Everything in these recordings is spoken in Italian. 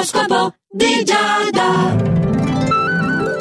L'oroscopo di Giada.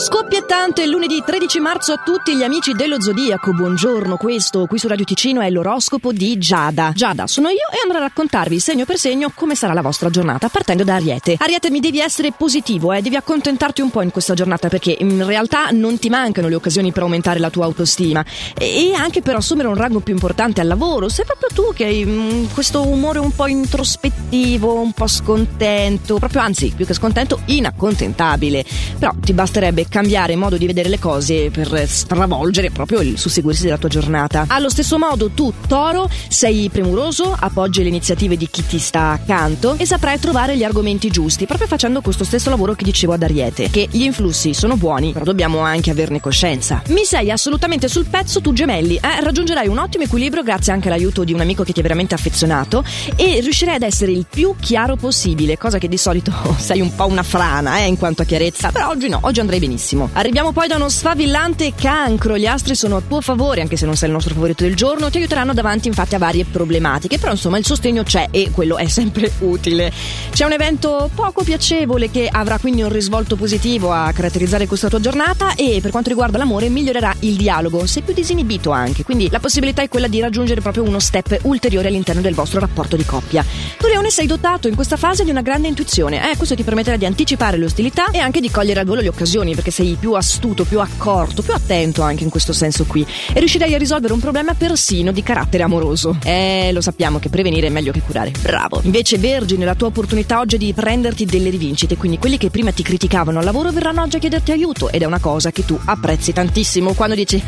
Scoppiettante il lunedì 13 marzo a tutti gli amici dello Zodiaco. Buongiorno, questo qui su Radio Ticino è l'oroscopo di Giada. Giada sono io e andrò a raccontarvi segno per segno come sarà la vostra giornata, partendo da Ariete. Ariete, mi devi essere positivo, devi accontentarti un po' in questa giornata, perché in realtà non ti mancano le occasioni per aumentare la tua autostima e anche per assumere un rango più importante al lavoro. Sei proprio tu che hai questo umore un po' introspettivo, un po' scontento, proprio, anzi, più che scontento, inaccontentabile. Però ti basterebbe cambiare modo di vedere le cose per stravolgere proprio il susseguirsi della tua giornata. Allo stesso modo tu, Toro, sei premuroso, appoggi le iniziative di chi ti sta accanto e saprai trovare gli argomenti giusti, proprio facendo questo stesso lavoro che dicevo ad Ariete, che gli influssi sono buoni, però dobbiamo anche averne coscienza. Mi sei assolutamente sul pezzo tu, Gemelli, raggiungerai un ottimo equilibrio grazie anche all'aiuto di un amico che ti è veramente affezionato e riuscirai ad essere il più chiaro possibile, cosa che di solito sei un po' una frana in quanto a chiarezza, però oggi no, oggi andrei benissimo. Arriviamo poi da uno sfavillante Cancro. Gli astri sono a tuo favore, anche se non sei il nostro favorito del giorno, ti aiuteranno davanti infatti a varie problematiche, però insomma il sostegno c'è e quello è sempre utile. C'è un evento poco piacevole che avrà quindi un risvolto positivo a caratterizzare questa tua giornata e per quanto riguarda l'amore migliorerà il dialogo, sei più disinibito anche, quindi la possibilità è quella di raggiungere proprio uno step ulteriore all'interno del vostro rapporto di coppia. Leone, sei dotato in questa fase di una grande intuizione, questo ti permetterà di anticipare le ostilità e anche di cogliere al volo le occasioni, perché sei più astuto, più accorto, più attento anche in questo senso qui, e riuscirai a risolvere un problema persino di carattere amoroso. Lo sappiamo che prevenire è meglio che curare, bravo. Invece Vergine, la tua opportunità oggi è di prenderti delle rivincite, quindi quelli che prima ti criticavano al lavoro verranno oggi a chiederti aiuto ed è una cosa che tu apprezzi tantissimo quando dici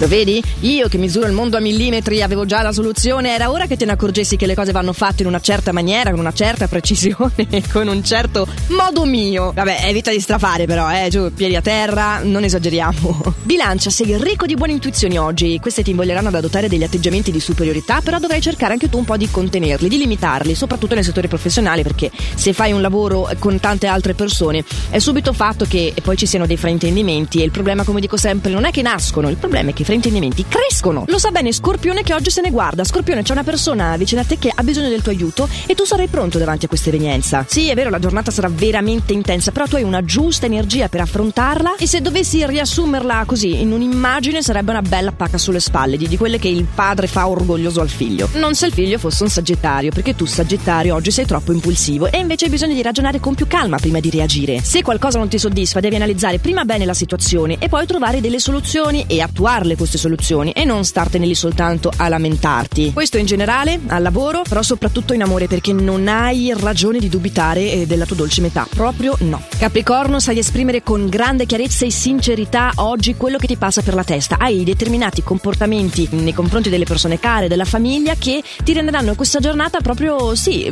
lo vedi? Io che misuro il mondo a millimetri avevo già la soluzione, era ora che te ne accorgessi che le cose vanno fatte in una certa maniera, con una certa precisione, con un certo modo mio. Vabbè, evita di strafare però, giù, piedi a terra, non esageriamo. Bilancia, sei ricco di buone intuizioni oggi, queste ti invoglieranno ad adottare degli atteggiamenti di superiorità, però dovrai cercare anche tu un po' di contenerli, di limitarli, soprattutto nel settore professionale, perché se fai un lavoro con tante altre persone è subito fatto che poi ci siano dei fraintendimenti e il problema, come dico sempre, non è che nascono, il problema è che i fraintendimenti crescono. Lo sa bene Scorpione che oggi se ne guarda. Scorpione, c'è una persona vicino a te che ha bisogno del tuo aiuto e tu sarai pronto davanti a questa evenienza. Sì, è vero, la giornata sarà veramente intensa, però tu hai una giusta energia per affrontarla e se dovessi riassumerla così in un'immagine sarebbe una bella pacca sulle spalle, di quelle che il padre fa orgoglioso al figlio. Non se il figlio fosse un Sagittario, perché tu, Sagittario, oggi sei troppo impulsivo e invece hai bisogno di ragionare con più calma prima di reagire. Se qualcosa non ti soddisfa devi analizzare prima bene la situazione e poi trovare delle soluzioni e attuarle queste soluzioni e non startene lì soltanto a lamentarti. Questo in generale al lavoro, però soprattutto in amore, perché non hai ragione di dubitare della tua dolce metà, proprio no. Capricorno, sai esprimere con grande chiarezza e sincerità oggi quello che ti passa per la testa, hai determinati comportamenti nei confronti delle persone care, della famiglia, che ti renderanno questa giornata proprio, sì,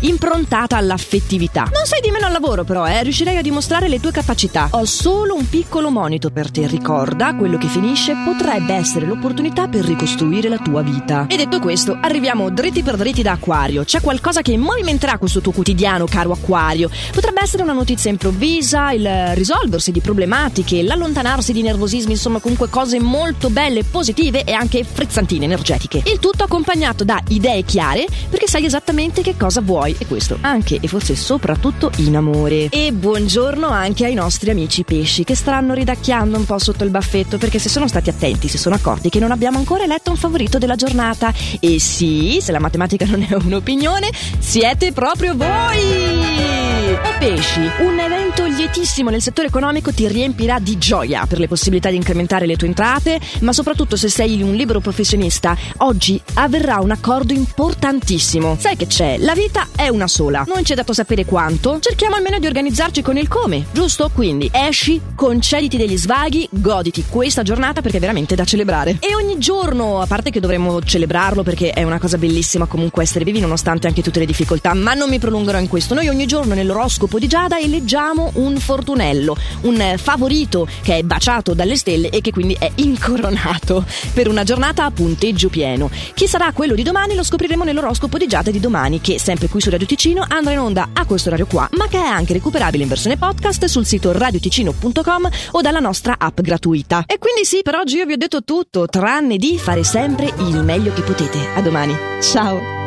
improntata all'affettività. Non sei di meno al lavoro però, riuscirai a dimostrare le tue capacità. Ho solo un piccolo monito per te, ricorda, quello che finisce potrebbe essere l'opportunità per ricostruire la tua vita. E detto questo, arriviamo dritti per dritti da Acquario. C'è qualcosa che movimenterà questo tuo quotidiano, caro Acquario. Potrebbe essere una notizia improvvisa, il risolversi di problematiche, l'allontanarsi di nervosismi, insomma comunque cose molto belle, positive e anche frizzantine, energetiche. Il tutto accompagnato da idee chiare, perché sai esattamente che cosa vuoi, e questo anche e forse soprattutto in amore. E buongiorno anche ai nostri amici pesci, che staranno ridacchiando un po' sotto il baffetto, perché se sono stati attenti si sono accorti che non abbiamo ancora eletto un favorito della giornata. E sì, se la matematica non è un'opinione, siete proprio voi! O pesci, un evento lietissimo nel settore economico ti riempirà di gioia per le possibilità di incrementare le tue entrate, ma soprattutto se sei un libero professionista, oggi avverrà un accordo importantissimo. Sai che c'è? La vita è una sola, non ci è dato sapere quanto, cerchiamo almeno di organizzarci con il come, giusto? Quindi esci, concediti degli svaghi, goditi questa giornata perché è veramente da celebrare. E ogni giorno, a parte che dovremmo celebrarlo perché è una cosa bellissima comunque essere vivi nonostante anche tutte le difficoltà, ma non mi prolungherò in questo. Noi ogni giorno nell'oroscopo di Giada eleggiamo un fortunello, un favorito che è baciato dalle stelle e che quindi è incoronato per una giornata a punteggio pieno. Chi sarà quello di domani lo scopriremo nell'oroscopo di Giada di domani, che sempre qui su Radio Ticino andrà in onda a questo orario qua, ma che è anche recuperabile in versione podcast sul sito radioticino.com o dalla nostra app gratuita. E quindi sì, per oggi io vi ho detto tutto, tranne di fare sempre il meglio che potete. A domani, ciao!